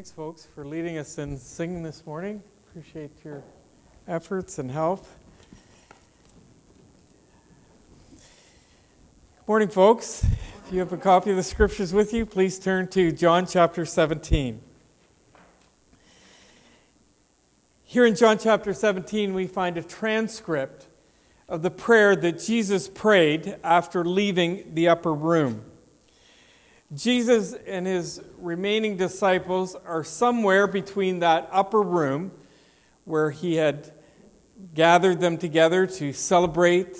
Thanks, folks, for leading us in singing this morning. Appreciate your efforts and help. Good morning, folks. If you have a copy of the scriptures with you, please turn to John chapter 17. Here in John chapter 17, we find a transcript of the prayer that Jesus prayed after leaving the upper room. Jesus and his remaining disciples are somewhere between that upper room where he had gathered them together to celebrate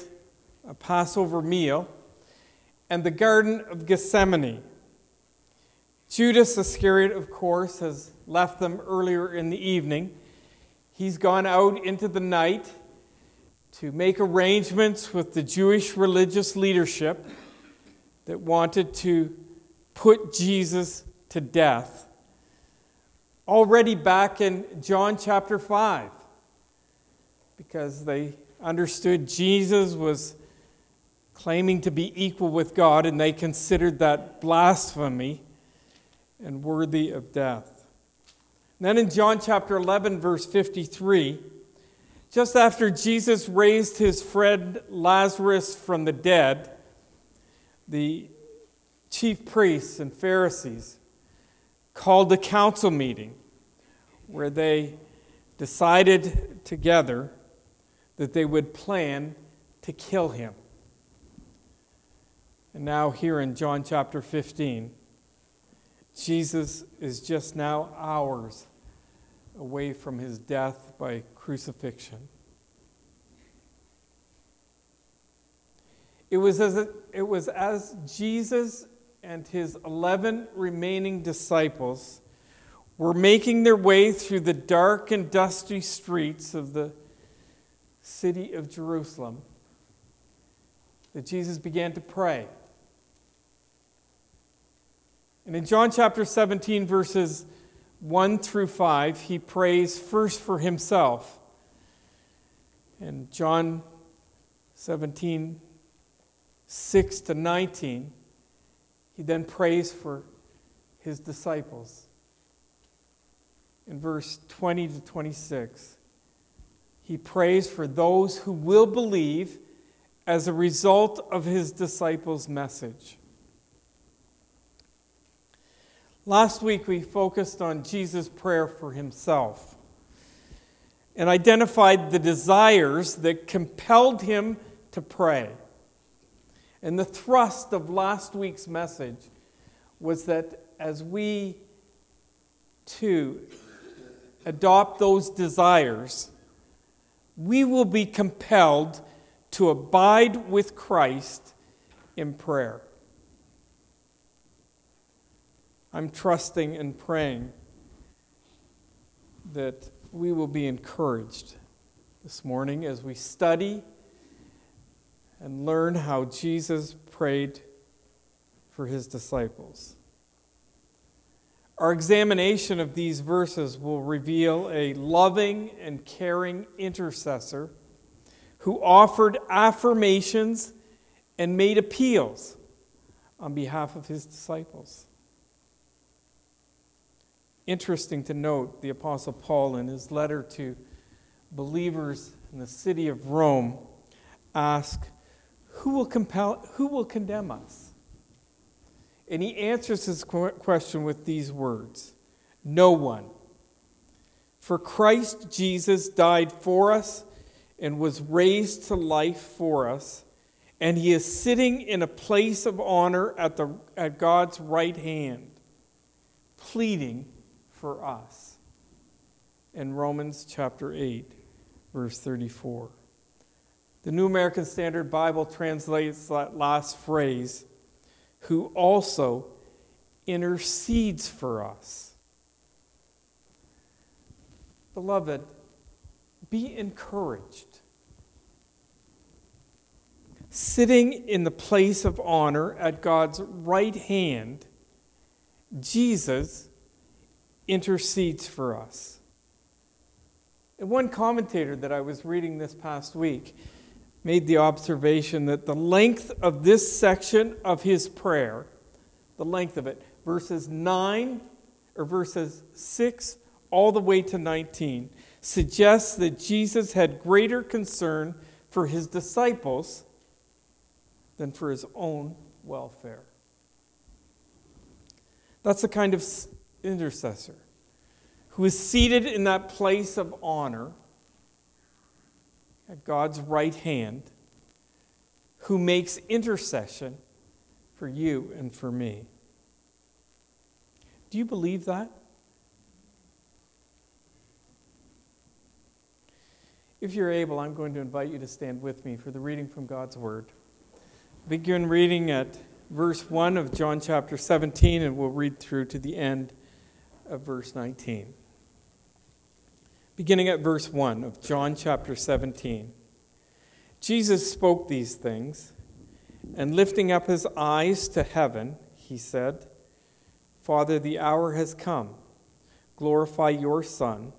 a Passover meal and the Garden of Gethsemane. Judas Iscariot, of course, has left them earlier in the evening. He's gone out into the night to make arrangements with the Jewish religious leadership that wanted to put Jesus to death. Already back in John chapter 5, because they understood Jesus was claiming to be equal with God, and they considered that blasphemy and worthy of death. And then in John chapter 11, verse 53, just after Jesus raised his friend Lazarus from the dead, the chief priests and Pharisees called a council meeting where they decided together that they would plan to kill him. And now here in John chapter 15, Jesus is just now hours away from his death by crucifixion. It was as Jesus and his 11 remaining disciples were making their way through the dark and dusty streets of the city of Jerusalem that Jesus began to pray. And in John chapter 17, verses 1 through 5, he prays first for himself. And John 17, 6 to 19, he then prays for his disciples. In verse 20 to 26, he prays for those who will believe as a result of his disciples' message. Last week, we focused on Jesus' prayer for himself and identified the desires that compelled him to pray. And the thrust of last week's message was that as we, too, adopt those desires, we will be compelled to abide with Christ in prayer. I'm trusting and praying that we will be encouraged this morning as we study and learn how Jesus prayed for his disciples. Our examination of these verses will reveal a loving and caring intercessor who offered affirmations and made appeals on behalf of his disciples. Interesting to note, the Apostle Paul, in his letter to believers in the city of Rome, asked, who will condemn us? And he answers his question with these words: no one. For Christ Jesus died for us and was raised to life for us, and he is sitting in a place of honor at God's right hand, pleading for us. In Romans chapter 8, verse 34. The New American Standard Bible translates that last phrase, who also intercedes for us. Beloved, be encouraged. Sitting in the place of honor at God's right hand, Jesus intercedes for us. And one commentator that I was reading this past week made the observation that the length of this section of his prayer, verses 9 or verses 6 all the way to 19, suggests that Jesus had greater concern for his disciples than for his own welfare. That's the kind of intercessor who is seated in that place of honor at God's right hand, who makes intercession for you and for me. Do you believe that? If you're able, I'm going to invite you to stand with me for the reading from God's Word. Begin reading at verse 1 of John chapter 17, and we'll read through to the end of verse 19. Beginning at verse 1 of John chapter 17. Jesus spoke these things, and lifting up his eyes to heaven, he said, "Father, the hour has come. Glorify your Son,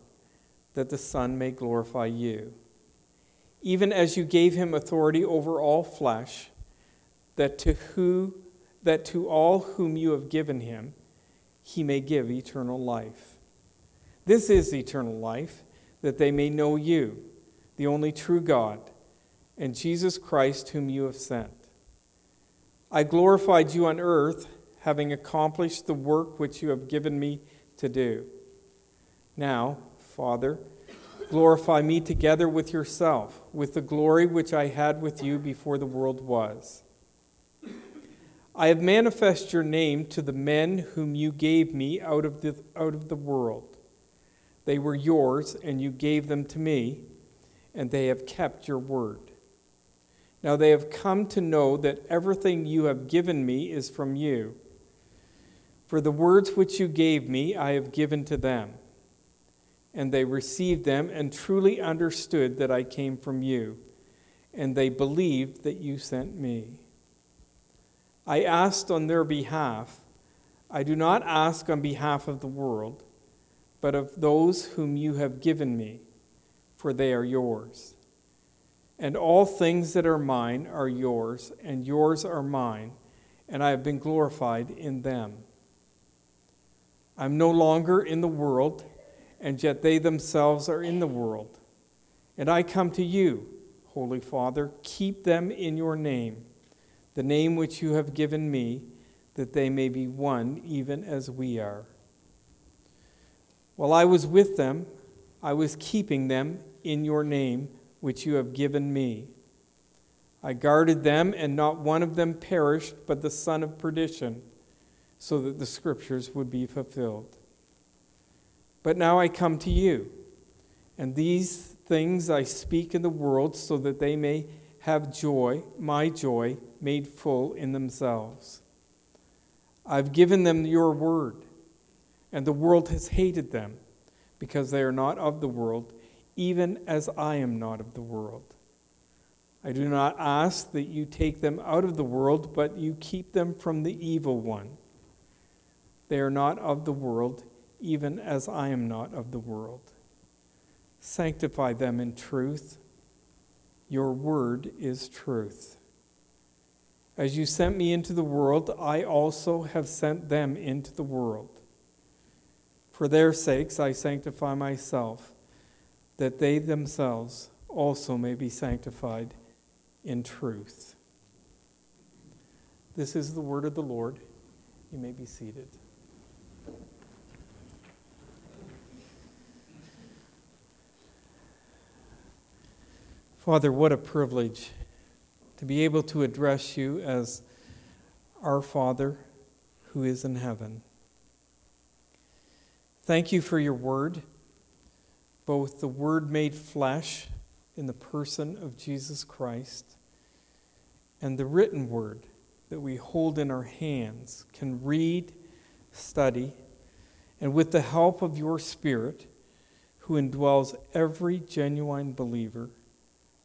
that the Son may glorify you. Even as you gave him authority over all flesh, that to all whom you have given him, he may give eternal life. This is eternal life, that they may know you, the only true God, and Jesus Christ whom you have sent. I glorified you on earth, having accomplished the work which you have given me to do. Now, Father, glorify me together with yourself, with the glory which I had with you before the world was. I have manifested your name to the men whom you gave me out of the world. They were yours, and you gave them to me, and they have kept your word. Now they have come to know that everything you have given me is from you. For the words which you gave me, I have given to them. And they received them and truly understood that I came from you, and they believed that you sent me. I asked on their behalf. I do not ask on behalf of the world, but of those whom you have given me, for they are yours. And all things that are mine are yours, and yours are mine, and I have been glorified in them. I am no longer in the world, and yet they themselves are in the world. And I come to you, Holy Father, keep them in your name, the name which you have given me, that they may be one even as we are. While I was with them, I was keeping them in your name, which you have given me. I guarded them, and not one of them perished, but the son of perdition, so that the scriptures would be fulfilled. But now I come to you, and these things I speak in the world, so that they may have joy, my joy, made full in themselves. I've given them your word, and the world has hated them, because they are not of the world, even as I am not of the world. I do not ask that you take them out of the world, but you keep them from the evil one. They are not of the world, even as I am not of the world. Sanctify them in truth. Your word is truth. As you sent me into the world, I also have sent them into the world. For their sakes I sanctify myself, that they themselves also may be sanctified in truth." This is the word of the Lord. You may be seated. Father, what a privilege to be able to address you as our Father who is in heaven. Thank you for your word, both the Word made flesh in the person of Jesus Christ and the written Word that we hold in our hands, can read, study, and with the help of your Spirit, who indwells every genuine believer,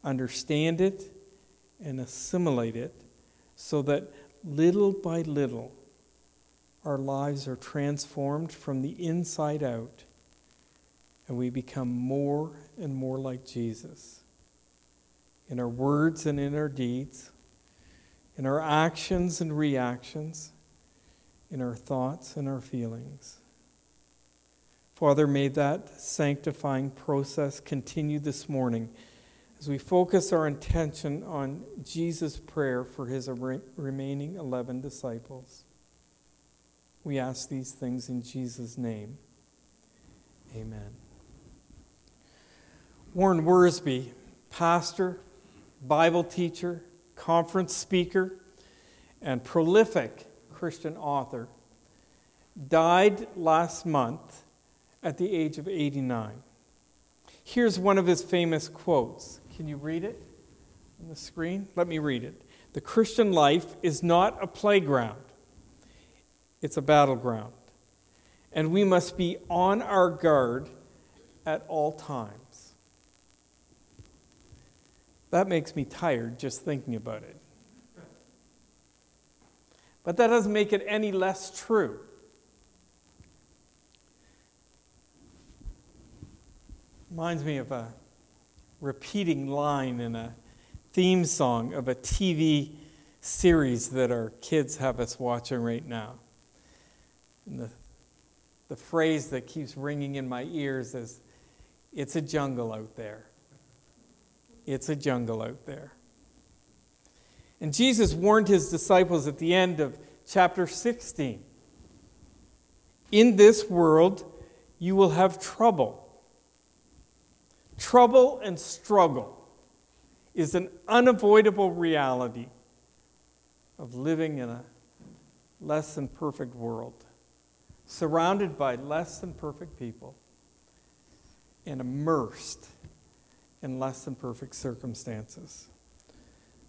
understand it and assimilate it so that little by little our lives are transformed from the inside out, and we become more and more like Jesus in our words and in our deeds, in our actions and reactions, in our thoughts and our feelings. Father, may that sanctifying process continue this morning as we focus our intention on Jesus' prayer for his remaining 11 disciples. We ask these things in Jesus' name. Amen. Warren Wiersbe, pastor, Bible teacher, conference speaker, and prolific Christian author, died last month at the age of 89. Here's one of his famous quotes. Can you read it on the screen? Let me read it. "The Christian life is not a playground. It's a battleground. And we must be on our guard at all times." That makes me tired just thinking about it. But that doesn't make it any less true. Reminds me of a repeating line in a theme song of a TV series that our kids have us watching right now. And the phrase that keeps ringing in my ears is, "It's a jungle out there. It's a jungle out there." And Jesus warned his disciples at the end of chapter 16. "In this world, you will have trouble." Trouble and struggle is an unavoidable reality of living in a less than perfect world, surrounded by less than perfect people, and immersed in less than perfect circumstances.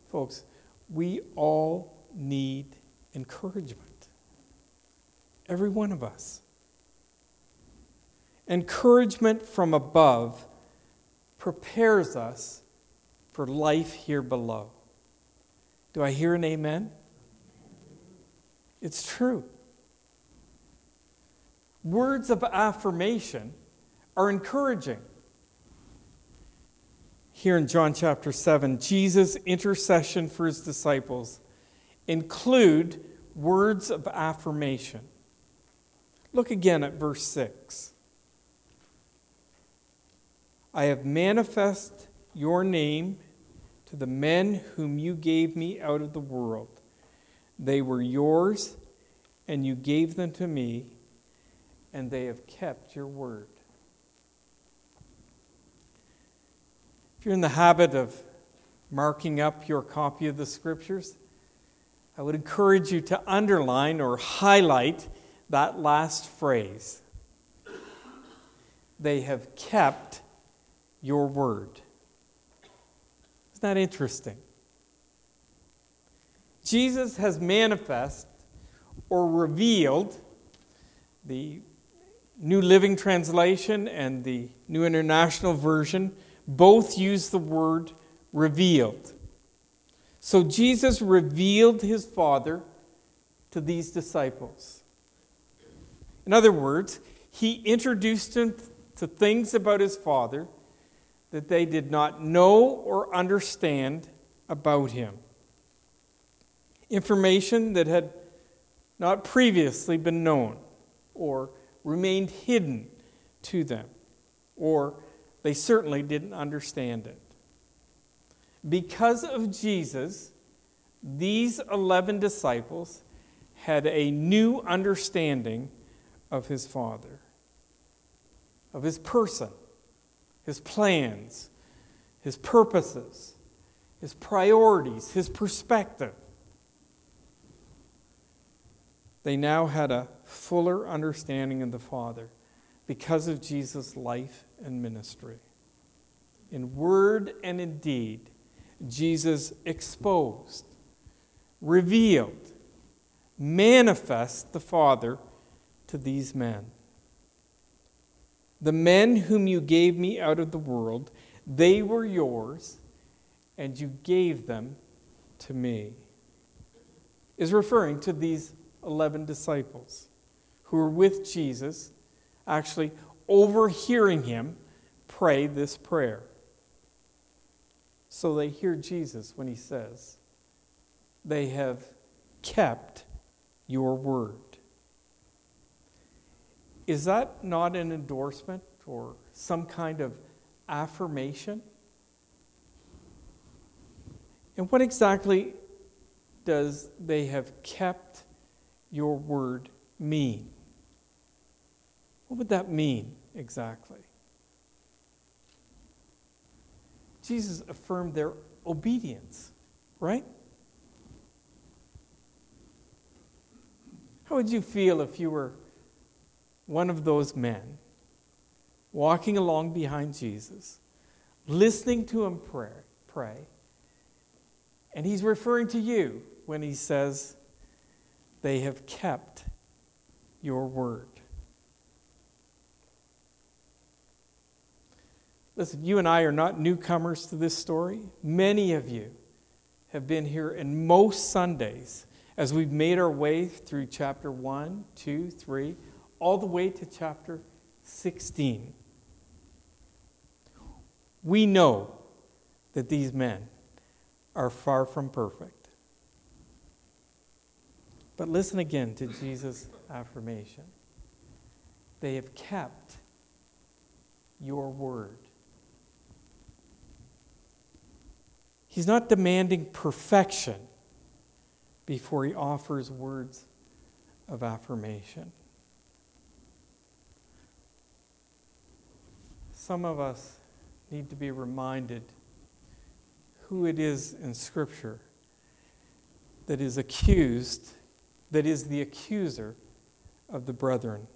Folks, we all need encouragement. Every one of us. Encouragement from above prepares us for life here below. Do I hear an amen? It's true. Words of affirmation are encouraging. Here in John chapter 7, Jesus' intercession for his disciples include words of affirmation. Look again at verse 6. "I have manifest your name to the men whom you gave me out of the world. They were yours, and you gave them to me, and they have kept your word." If you're in the habit of marking up your copy of the Scriptures, I would encourage you to underline or highlight that last phrase. They have kept your word. Isn't that interesting? Jesus has manifest or revealed, the New Living Translation and the New International Version both use the word revealed. So Jesus revealed his Father to these disciples. In other words, he introduced them to things about his Father that they did not know or understand about him. Information that had not previously been known or remained hidden to them, or they certainly didn't understand it. Because of Jesus, these 11 disciples had a new understanding of his Father, of his person, his plans, his purposes, his priorities, his perspective. They now had a fuller understanding of the Father because of Jesus' life and ministry. In word and in deed, Jesus exposed, revealed, manifest the Father to these men. "The men whom you gave me out of the world, they were yours, and you gave them to me," is referring to these 11 disciples who were with Jesus, actually overhearing him pray this prayer. So they hear Jesus when he says, "They have kept your word." Is that not an endorsement or some kind of affirmation? And what exactly does "they have kept your word" mean? What would that mean exactly? Jesus affirmed their obedience, right? How would you feel if you were one of those men walking along behind Jesus, listening to him pray, and he's referring to you when he says, "They have kept your word"? Listen, you and I are not newcomers to this story. Many of you have been here in most Sundays as we've made our way through chapter 1, 2, 3, all the way to chapter 16. We know that these men are far from perfect. But listen again to Jesus' affirmation. They have kept your word. He's not demanding perfection before he offers words of affirmation. Some of us need to be reminded who it is in Scripture that is accused, that is the accuser of the brethren.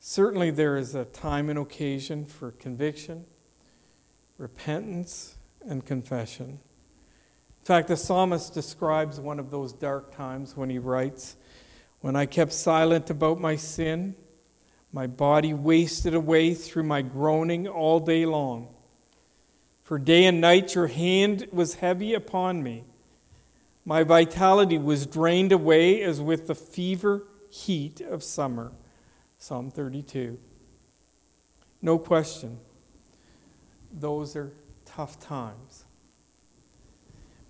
Certainly there is a time and occasion for conviction, repentance, and confession. In fact, the psalmist describes one of those dark times when he writes, "When I kept silent about my sin, my body wasted away through my groaning all day long. For day and night your hand was heavy upon me. My vitality was drained away as with the fever heat of summer." Psalm 32. No question, those are tough times.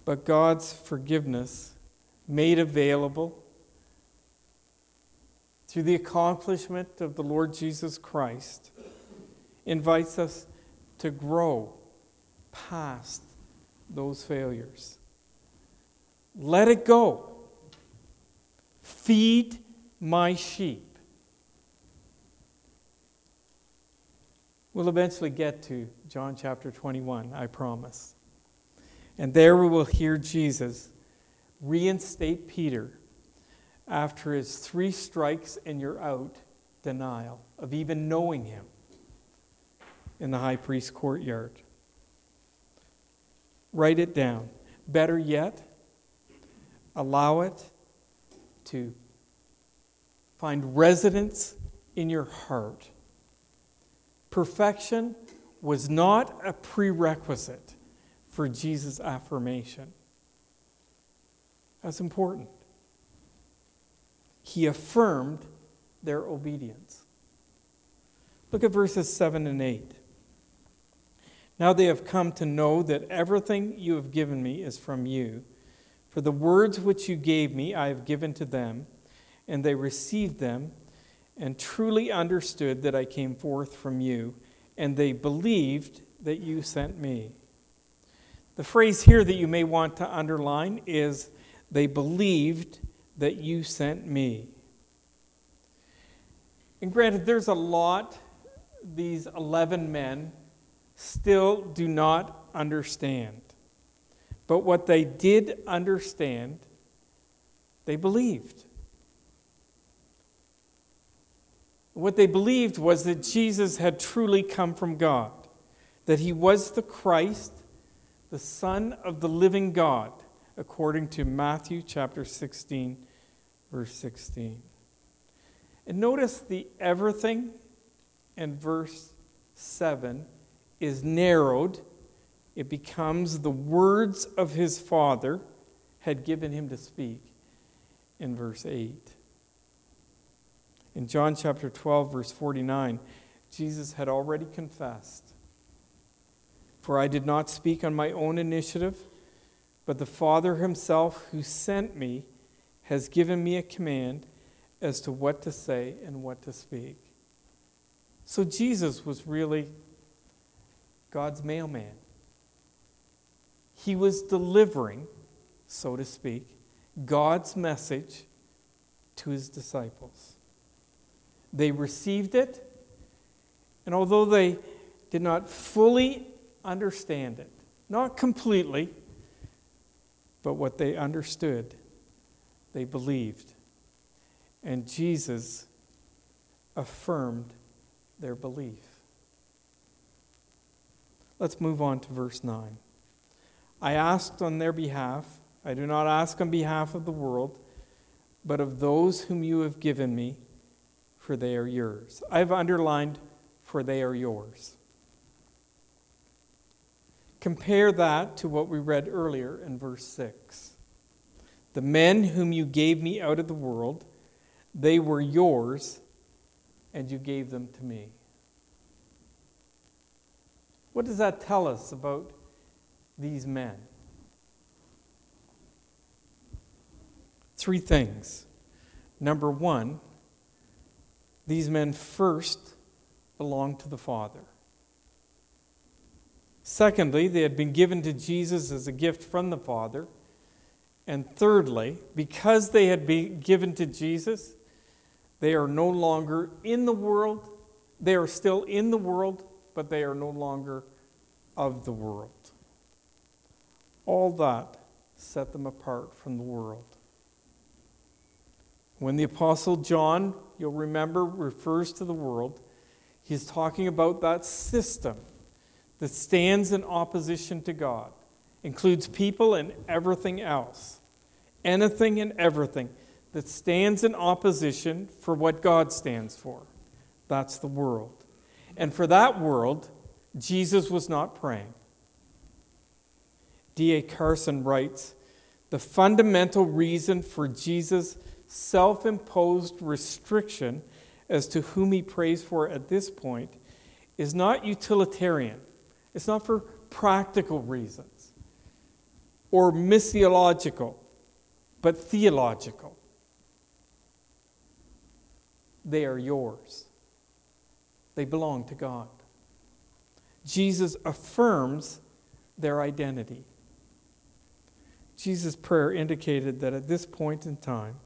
But God's forgiveness, made available through the accomplishment of the Lord Jesus Christ, invites us to grow past those failures. Let it go. Feed my sheep. We'll eventually get to John chapter 21, I promise. And there we will hear Jesus reinstate Peter after his 3-strikes-and-you're-out denial of even knowing him in the high priest's courtyard. Write it down. Better yet, allow it to find residence in your heart. Perfection was not a prerequisite for Jesus' affirmation. That's important. He affirmed their obedience. Look at verses 7 and 8. "Now they have come to know that everything you have given me is from you. For the words which you gave me I have given to them, and they received them, and truly understood that I came forth from you, and they believed that you sent me." The phrase here that you may want to underline is, "they believed that you sent me." And granted, there's a lot these 11 men still do not understand. But what they did understand, they believed. What they believed was that Jesus had truly come from God, that he was the Christ, the Son of the living God, according to Matthew chapter 16, verse 16. And notice the everything in verse 7 is narrowed. It becomes the words of his Father had given him to speak in verse 8. In John chapter 12, verse 49, Jesus had already confessed, "For I did not speak on my own initiative, but the Father himself who sent me has given me a command as to what to say and what to speak. So Jesus was really God's mailman. He was delivering, so to speak, God's message to his disciples. They received it, and although they did not fully understand it, not completely, but what they understood, they believed. And Jesus affirmed their belief. Let's move on to verse 9. I asked on their behalf. I do not ask on behalf of the world, but of those whom you have given me, for they are yours. I've underlined, for they are yours. Compare that to what we read earlier in verse 6. The men whom you gave me out of the world, they were yours, and you gave them to me. What does that tell us about these men? Three things. Number one, these men first belonged to the Father. Secondly, they had been given to Jesus as a gift from the Father. And thirdly, because they had been given to Jesus, they are no longer in the world. They are still in the world, but they are no longer of the world. All that set them apart from the world. When the Apostle John, you'll remember, refers to the world, he's talking about that system that stands in opposition to God. Includes people and everything else. Anything and everything that stands in opposition for what God stands for. That's the world. And for that world, Jesus was not praying. D.A. Carson writes, the fundamental reason for Jesus' self-imposed restriction as to whom he prays for at this point is not utilitarian. It's not for practical reasons or missiological, but theological. They are yours. They belong to God. Jesus affirms their identity. Jesus' prayer indicated that at this point in time,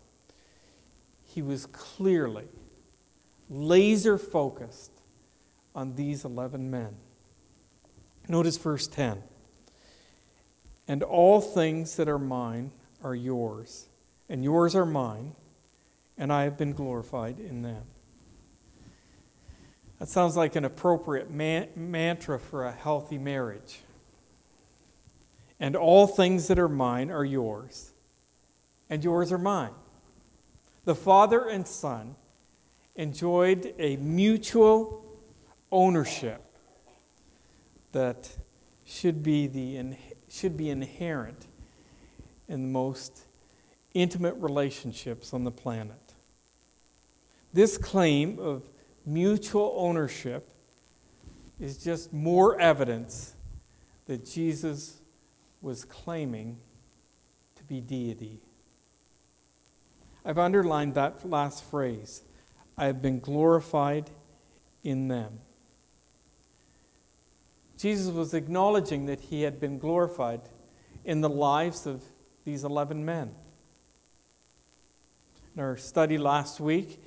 he was clearly laser focused on these 11 men. Notice verse 10. And all things that are mine are yours, and yours are mine, and I have been glorified in them. That sounds like an appropriate mantra for a healthy marriage. And all things that are mine are yours, and yours are mine. The Father and Son enjoyed a mutual ownership that should be inherent in the most intimate relationships on the planet. This claim of mutual ownership is just more evidence that Jesus was claiming to be deity. I've underlined that last phrase. I have been glorified in them. Jesus was acknowledging that he had been glorified in the lives of these 11 men. In our study last week,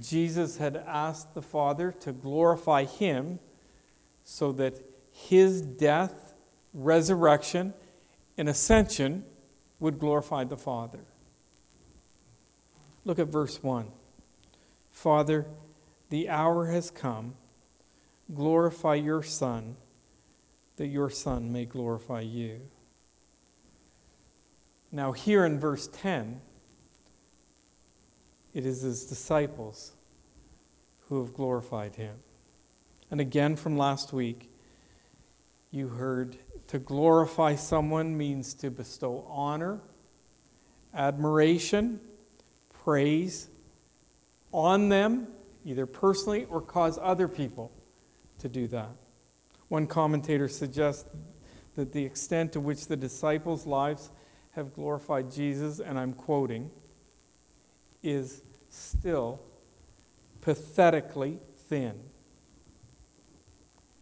Jesus had asked the Father to glorify him so that his death, resurrection, and ascension would glorify the Father. Look at verse 1. Father, the hour has come. Glorify your Son, that your Son may glorify you. Now here in verse 10, it is his disciples who have glorified him. And again from last week, you heard to glorify someone means to bestow honor, admiration, praise on them, either personally or cause other people to do that. One commentator suggests that the extent to which the disciples' lives have glorified Jesus, and I'm quoting, is still pathetically thin.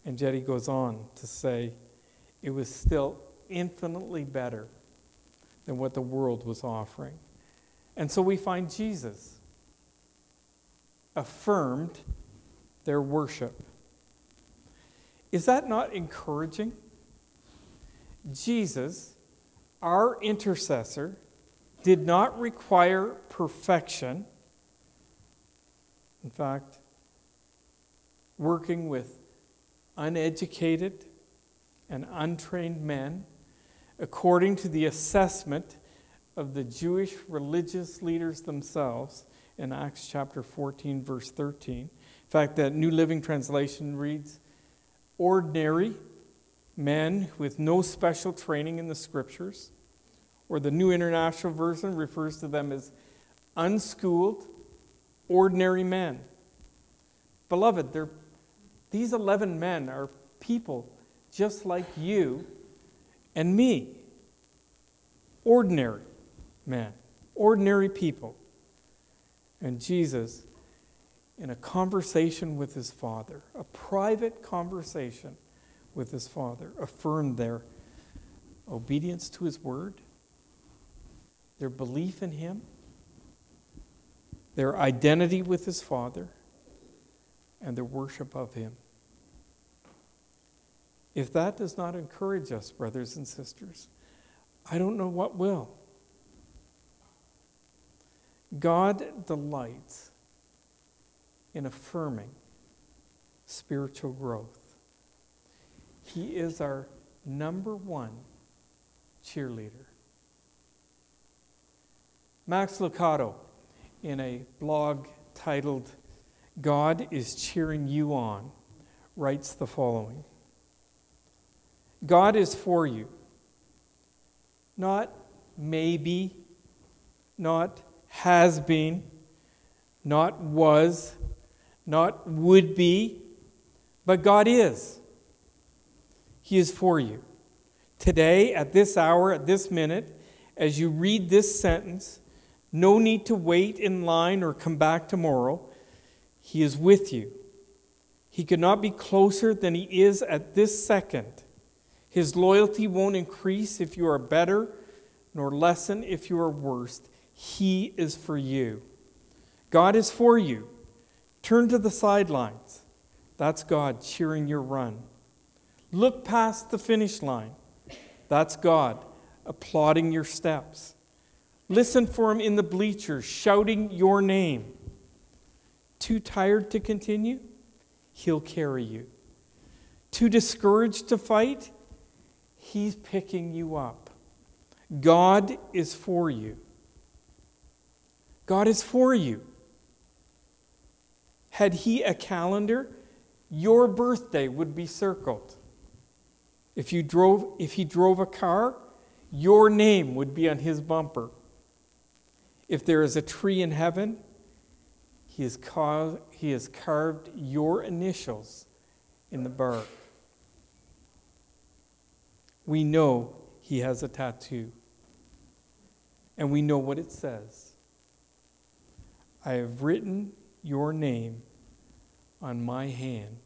And yet he goes on to say it was still infinitely better than what the world was offering. And so we find Jesus affirmed their worship. Is that not encouraging? Jesus, our intercessor, did not require perfection. In fact, working with uneducated and untrained men, according to the assessment of the Jewish religious leaders themselves in Acts chapter 14, verse 13. In fact, that New Living Translation reads, ordinary men with no special training in the Scriptures, or the New International Version refers to them as unschooled, ordinary men. Beloved, these 11 men are people just like you and me. Ordinary men, ordinary people. And Jesus, in a conversation with his Father, a private conversation with his Father, affirmed their obedience to his word, their belief in him, their identity with his Father, and their worship of him. If that does not encourage us, brothers and sisters, I don't know what will. God delights in affirming spiritual growth. He is our number one cheerleader. Max Lucado, in a blog titled, God is Cheering You On, writes the following. God is for you. Not maybe, not has been, not was, not would be, but God is. He is for you. Today, at this hour, at this minute, as you read this sentence, no need to wait in line or come back tomorrow. He is with you. He could not be closer than he is at this second. His loyalty won't increase if you are better, nor lessen if you are worse. He is for you. God is for you. Turn to the sidelines. That's God cheering your run. Look past the finish line. That's God applauding your steps. Listen for him in the bleachers, shouting your name. Too tired to continue? He'll carry you. Too discouraged to fight? He's picking you up. God is for you. God is for you. Had he a calendar, your birthday would be circled. If he drove a car, your name would be on his bumper. If there is a tree in heaven, he has carved your initials in the bark. We know he has a tattoo, and we know what it says. I have written your name on my hand,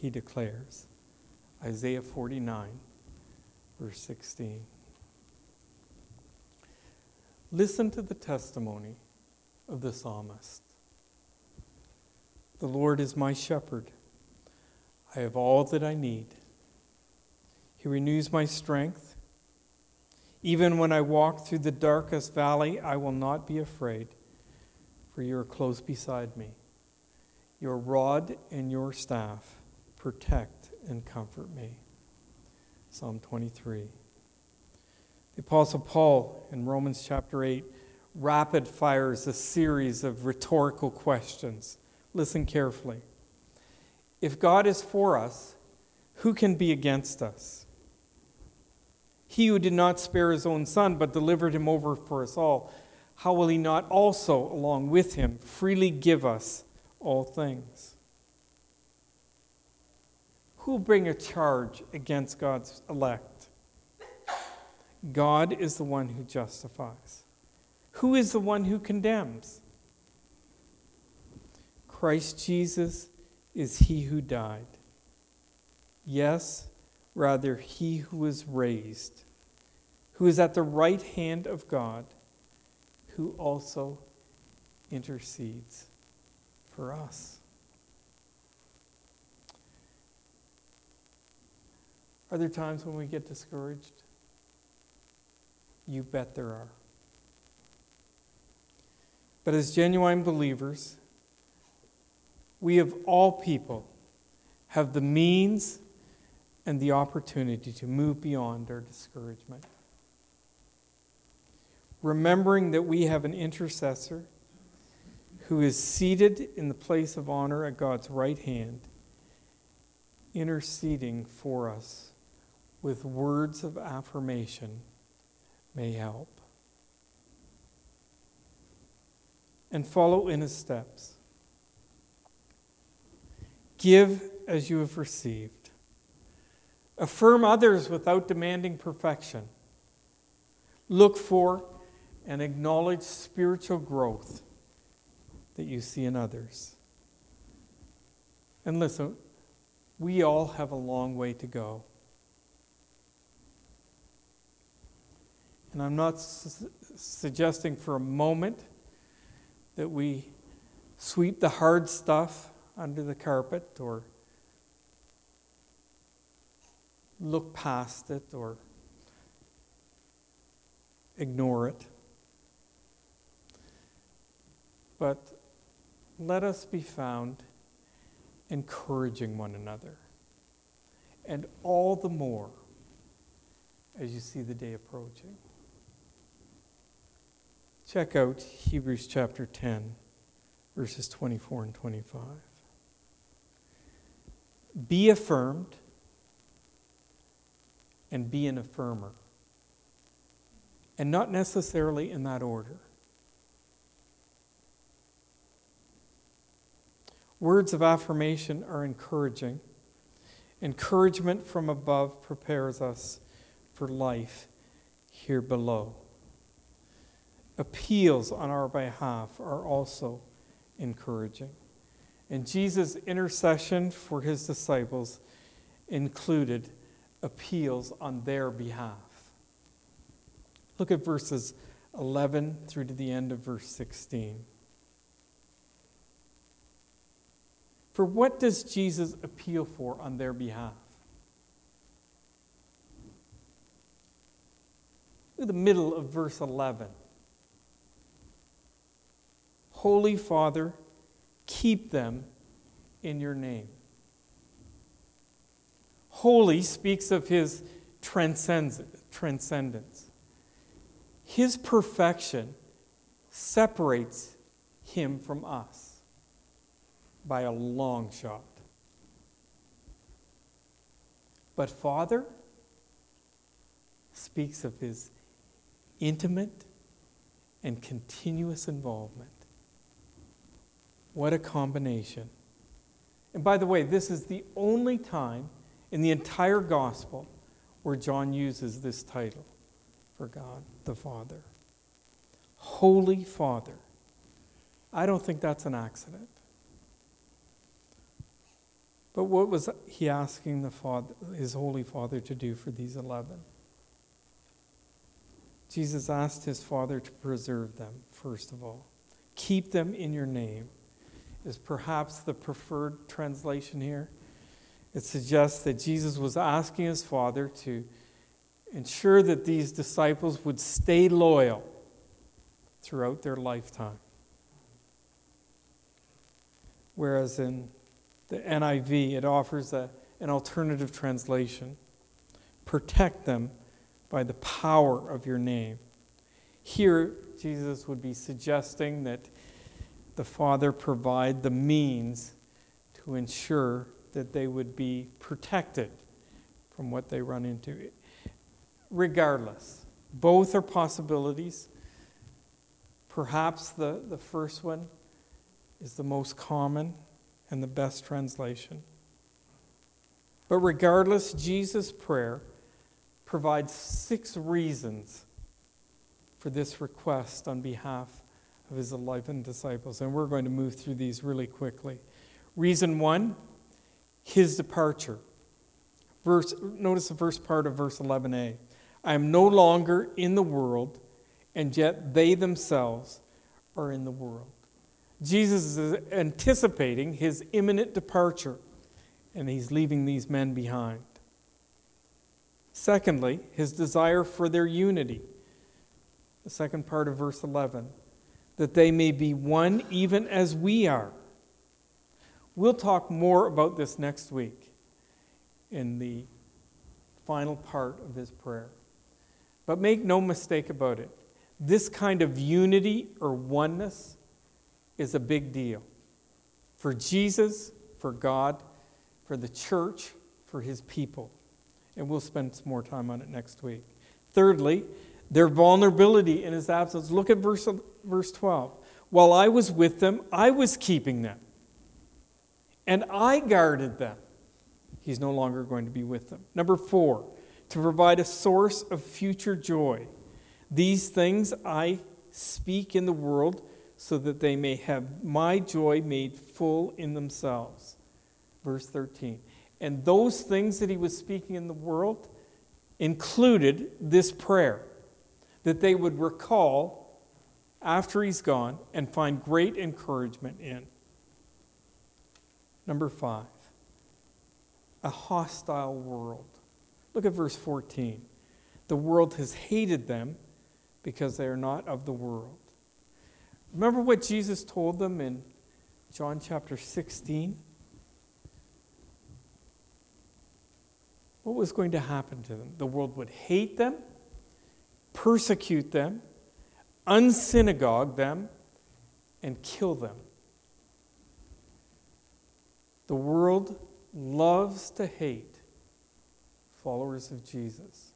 he declares. Isaiah 49, verse 16. Listen to the testimony of the psalmist. The Lord is my shepherd. I have all that I need. He renews my strength. Even when I walk through the darkest valley, I will not be afraid, for you are close beside me. Your rod and your staff protect and comfort me. Psalm 23. The Apostle Paul in Romans chapter 8 rapid fires a series of rhetorical questions. Listen carefully. If God is for us, who can be against us? He who did not spare his own son but delivered him over for us all, how will he not also, along with him, freely give us all things? Who will bring a charge against God's elect? God is the one who justifies. Who is the one who condemns? Christ Jesus is he who died. Yes, rather, he who was raised, who is at the right hand of God, who also intercedes for us. Are there times when we get discouraged? You bet there are. But as genuine believers, we of all people have the means and the opportunity to move beyond our discouragement. Remembering that we have an intercessor who is seated in the place of honor at God's right hand, interceding for us with words of affirmation may help. And follow in his steps. Give as you have received. Affirm others without demanding perfection. Look for and acknowledge spiritual growth that you see in others. And listen, we all have a long way to go. And I'm not suggesting for a moment that we sweep the hard stuff under the carpet or look past it or ignore it. But let us be found encouraging one another, and all the more as you see the day approaching. Check out Hebrews chapter 10, verses 24 and 25. Be affirmed and be an affirmer. And not necessarily in that order. Words of affirmation are encouraging. Encouragement from above prepares us for life here below. Appeals on our behalf are also encouraging. And Jesus' intercession for his disciples included appeals on their behalf. Look at verses 11 through to the end of verse 16. For what does Jesus appeal for on their behalf? Look at the middle of verse 11. Holy Father, keep them in your name. Holy speaks of his transcendence. His perfection separates him from us by a long shot. But Father speaks of his intimate and continuous involvement. What a combination. And by the way, this is the only time in the entire gospel where John uses this title for God the Father. Holy Father. I don't think that's an accident. But what was he asking the Father, his Holy Father, to do for these 11? Jesus asked his Father to preserve them, first of all. Keep them in your name is perhaps the preferred translation here. It suggests that Jesus was asking his Father to ensure that these disciples would stay loyal throughout their lifetime. Whereas in the NIV, it offers an alternative translation. Protect them by the power of your name. Here, Jesus would be suggesting that the Father provide the means to ensure that they would be protected from what they run into. Regardless, both are possibilities. Perhaps the first one is the most common and the best translation. But regardless, Jesus' prayer provides 6 reasons for this request on behalf of his 11 disciples. And we're going to move through these really quickly. Reason one, his departure. Notice the first part of verse 11a. I am no longer in the world, and yet they themselves are in the world. Jesus is anticipating his imminent departure, and he's leaving these men behind. Secondly, his desire for their unity. The second part of verse 11, that they may be one even as we are. We'll talk more about this next week in the final part of his prayer. But make no mistake about it. This kind of unity or oneness is a big deal. For Jesus, for God, for the church, for his people. And we'll spend some more time on it next week. Thirdly, their vulnerability in his absence. Look at verse 12. While I was with them, I was keeping them. And I guarded them. He's no longer going to be with them. Number 4, to provide a source of future joy. These things I speak in the world so that they may have my joy made full in themselves. Verse 13. And those things that he was speaking in the world included this prayer, that they would recall after he's gone and find great encouragement in. Number 5, a hostile world. Look at verse 14. The world has hated them because they are not of the world. Remember what Jesus told them in John chapter 16? What was going to happen to them? The world would hate them, persecute them, unsynagogue them, and kill them. The world loves to hate followers of Jesus.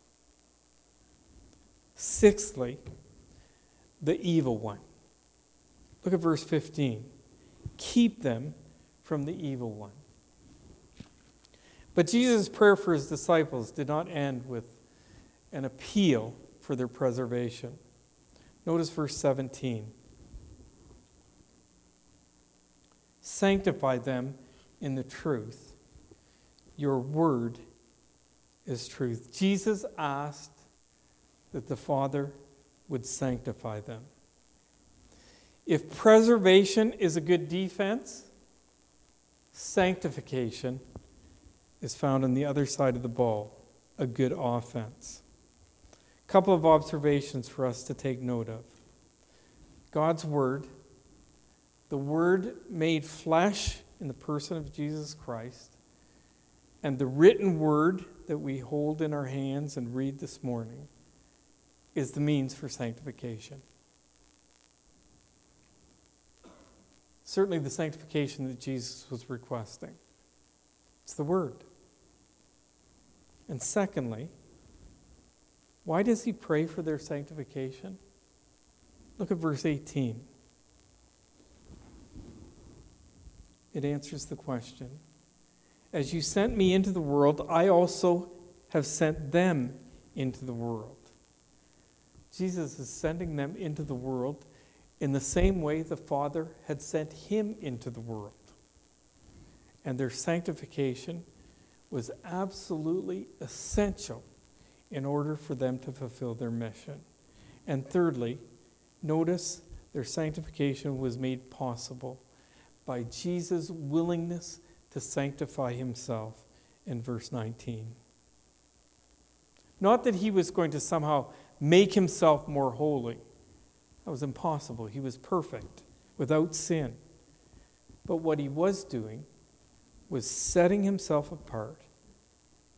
Sixthly, the evil one. Look at verse 15. Keep them from the evil one. But Jesus' prayer for his disciples did not end with an appeal for their preservation. Notice verse 17. Sanctify them in the truth. Your word is truth. Jesus asked that the Father would sanctify them. If preservation is a good defense, sanctification is found on the other side of the ball, a good offense. A couple of observations for us to take note of. God's word, the word made flesh in the person of Jesus Christ, and the written word that we hold in our hands and read this morning is the means for sanctification. Certainly the sanctification that Jesus was requesting. It's the word. And secondly, why does he pray for their sanctification? Look at verse 18. It answers the question. As you sent me into the world, I also have sent them into the world. Jesus is sending them into the world in the same way the Father had sent him into the world. And their sanctification was absolutely essential in order for them to fulfill their mission. And thirdly, notice their sanctification was made possible by Jesus' willingness to sanctify himself in verse 19. Not that he was going to somehow make himself more holy. That was impossible. He was perfect, without sin. But what he was doing was setting himself apart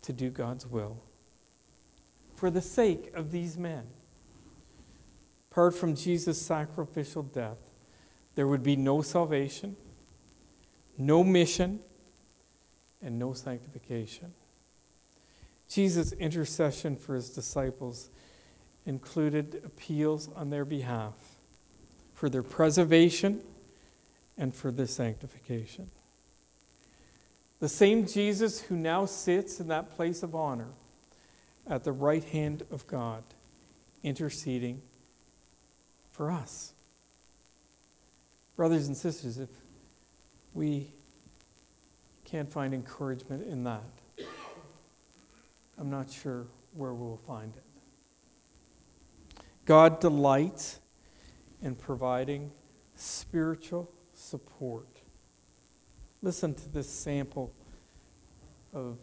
to do God's will for the sake of these men. Apart from Jesus' sacrificial death, there would be no salvation, no mission, and no sanctification. Jesus' intercession for his disciples included appeals on their behalf for their preservation and for their sanctification. The same Jesus who now sits in that place of honor at the right hand of God, interceding for us, Brothers and sisters, if we can't find encouragement in that, I'm not sure where we'll find it. God delights in providing spiritual support. Listen to this sample of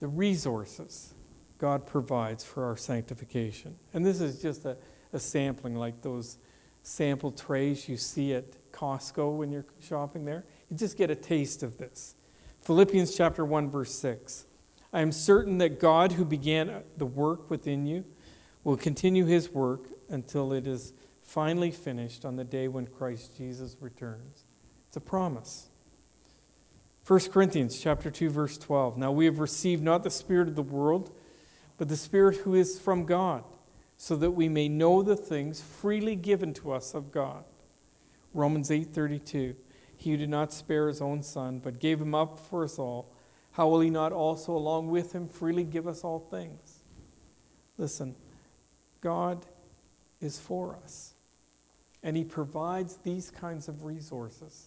the resources God provides for our sanctification. And this is just a sampling, like those sample trays you see at Costco when you're shopping there. You just get a taste of this. Philippians chapter 1, verse 6. I am certain that God who began the work within you will continue his work until it is finally finished on the day when Christ Jesus returns. It's a promise. 1 Corinthians chapter 2, verse 12. Now we have received not the spirit of the world, but the Spirit who is from God, so that we may know the things freely given to us of God. Romans 8:32. He who did not spare his own son, but gave him up for us all, how will he not also along with him freely give us all things? Listen, God is for us, and he provides these kinds of resources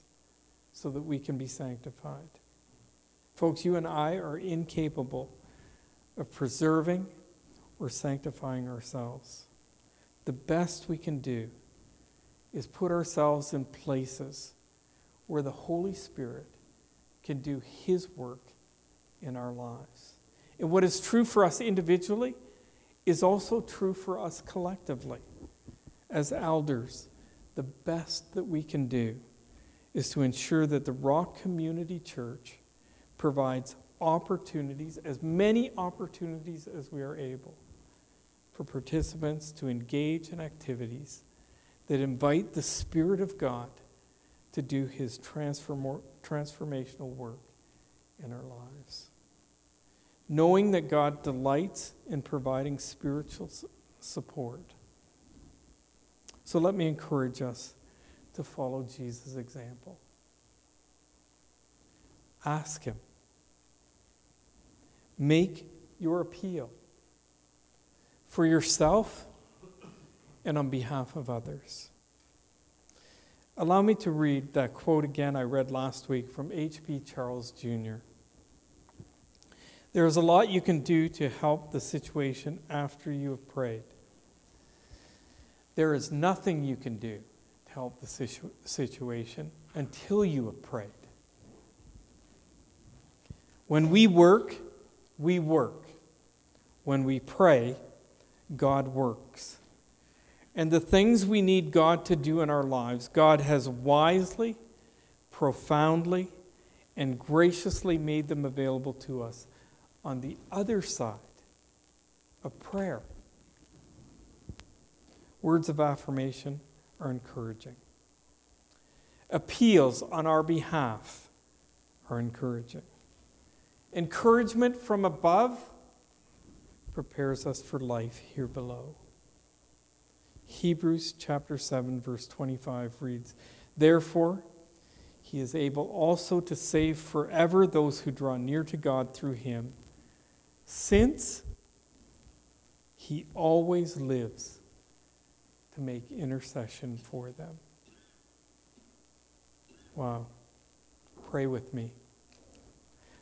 so that we can be sanctified. Folks, you and I are incapable of preserving or sanctifying ourselves. The best we can do is put ourselves in places where the Holy Spirit can do his work in our lives. And what is true for us individually is also true for us collectively. As elders, the best that we can do is to ensure that the Rock Community Church provides opportunities, as many opportunities as we are able, for participants to engage in activities that invite the Spirit of God to do his transformational work in our lives. Knowing that God delights in providing spiritual support. So let me encourage us to follow Jesus' example. Ask him. Make your appeal for yourself and on behalf of others. Allow me to read that quote again I read last week from H.P. Charles Jr. There is a lot you can do to help the situation after you have prayed. There is nothing you can do to help the situation until you have prayed. When we work, we work. When we pray, God works. And the things we need God to do in our lives, God has wisely, profoundly, and graciously made them available to us on the other side of prayer. Words of affirmation are encouraging. Appeals on our behalf are encouraging. Encouragement from above prepares us for life here below. Hebrews chapter 7, verse 25 reads, Therefore, he is able also to save forever those who draw near to God through him, since he always lives to make intercession for them. Wow. Pray with me.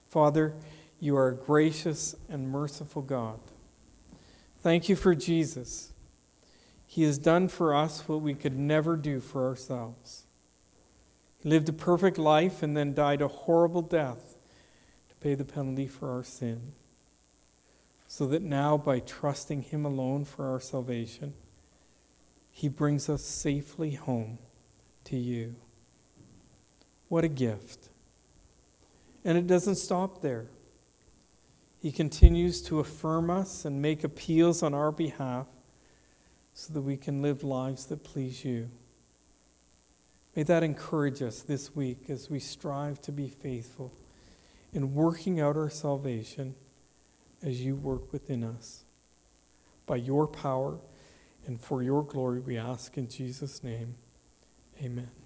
Father, you are a gracious and merciful God. Thank you for Jesus. He has done for us what we could never do for ourselves. He lived a perfect life and then died a horrible death to pay the penalty for our sin, so that now, by trusting him alone for our salvation, he brings us safely home to you. What a gift. And it doesn't stop there. He continues to affirm us and make appeals on our behalf so that we can live lives that please you. May that encourage us this week as we strive to be faithful in working out our salvation as you work within us. By your power and for your glory, we ask in Jesus' name. Amen.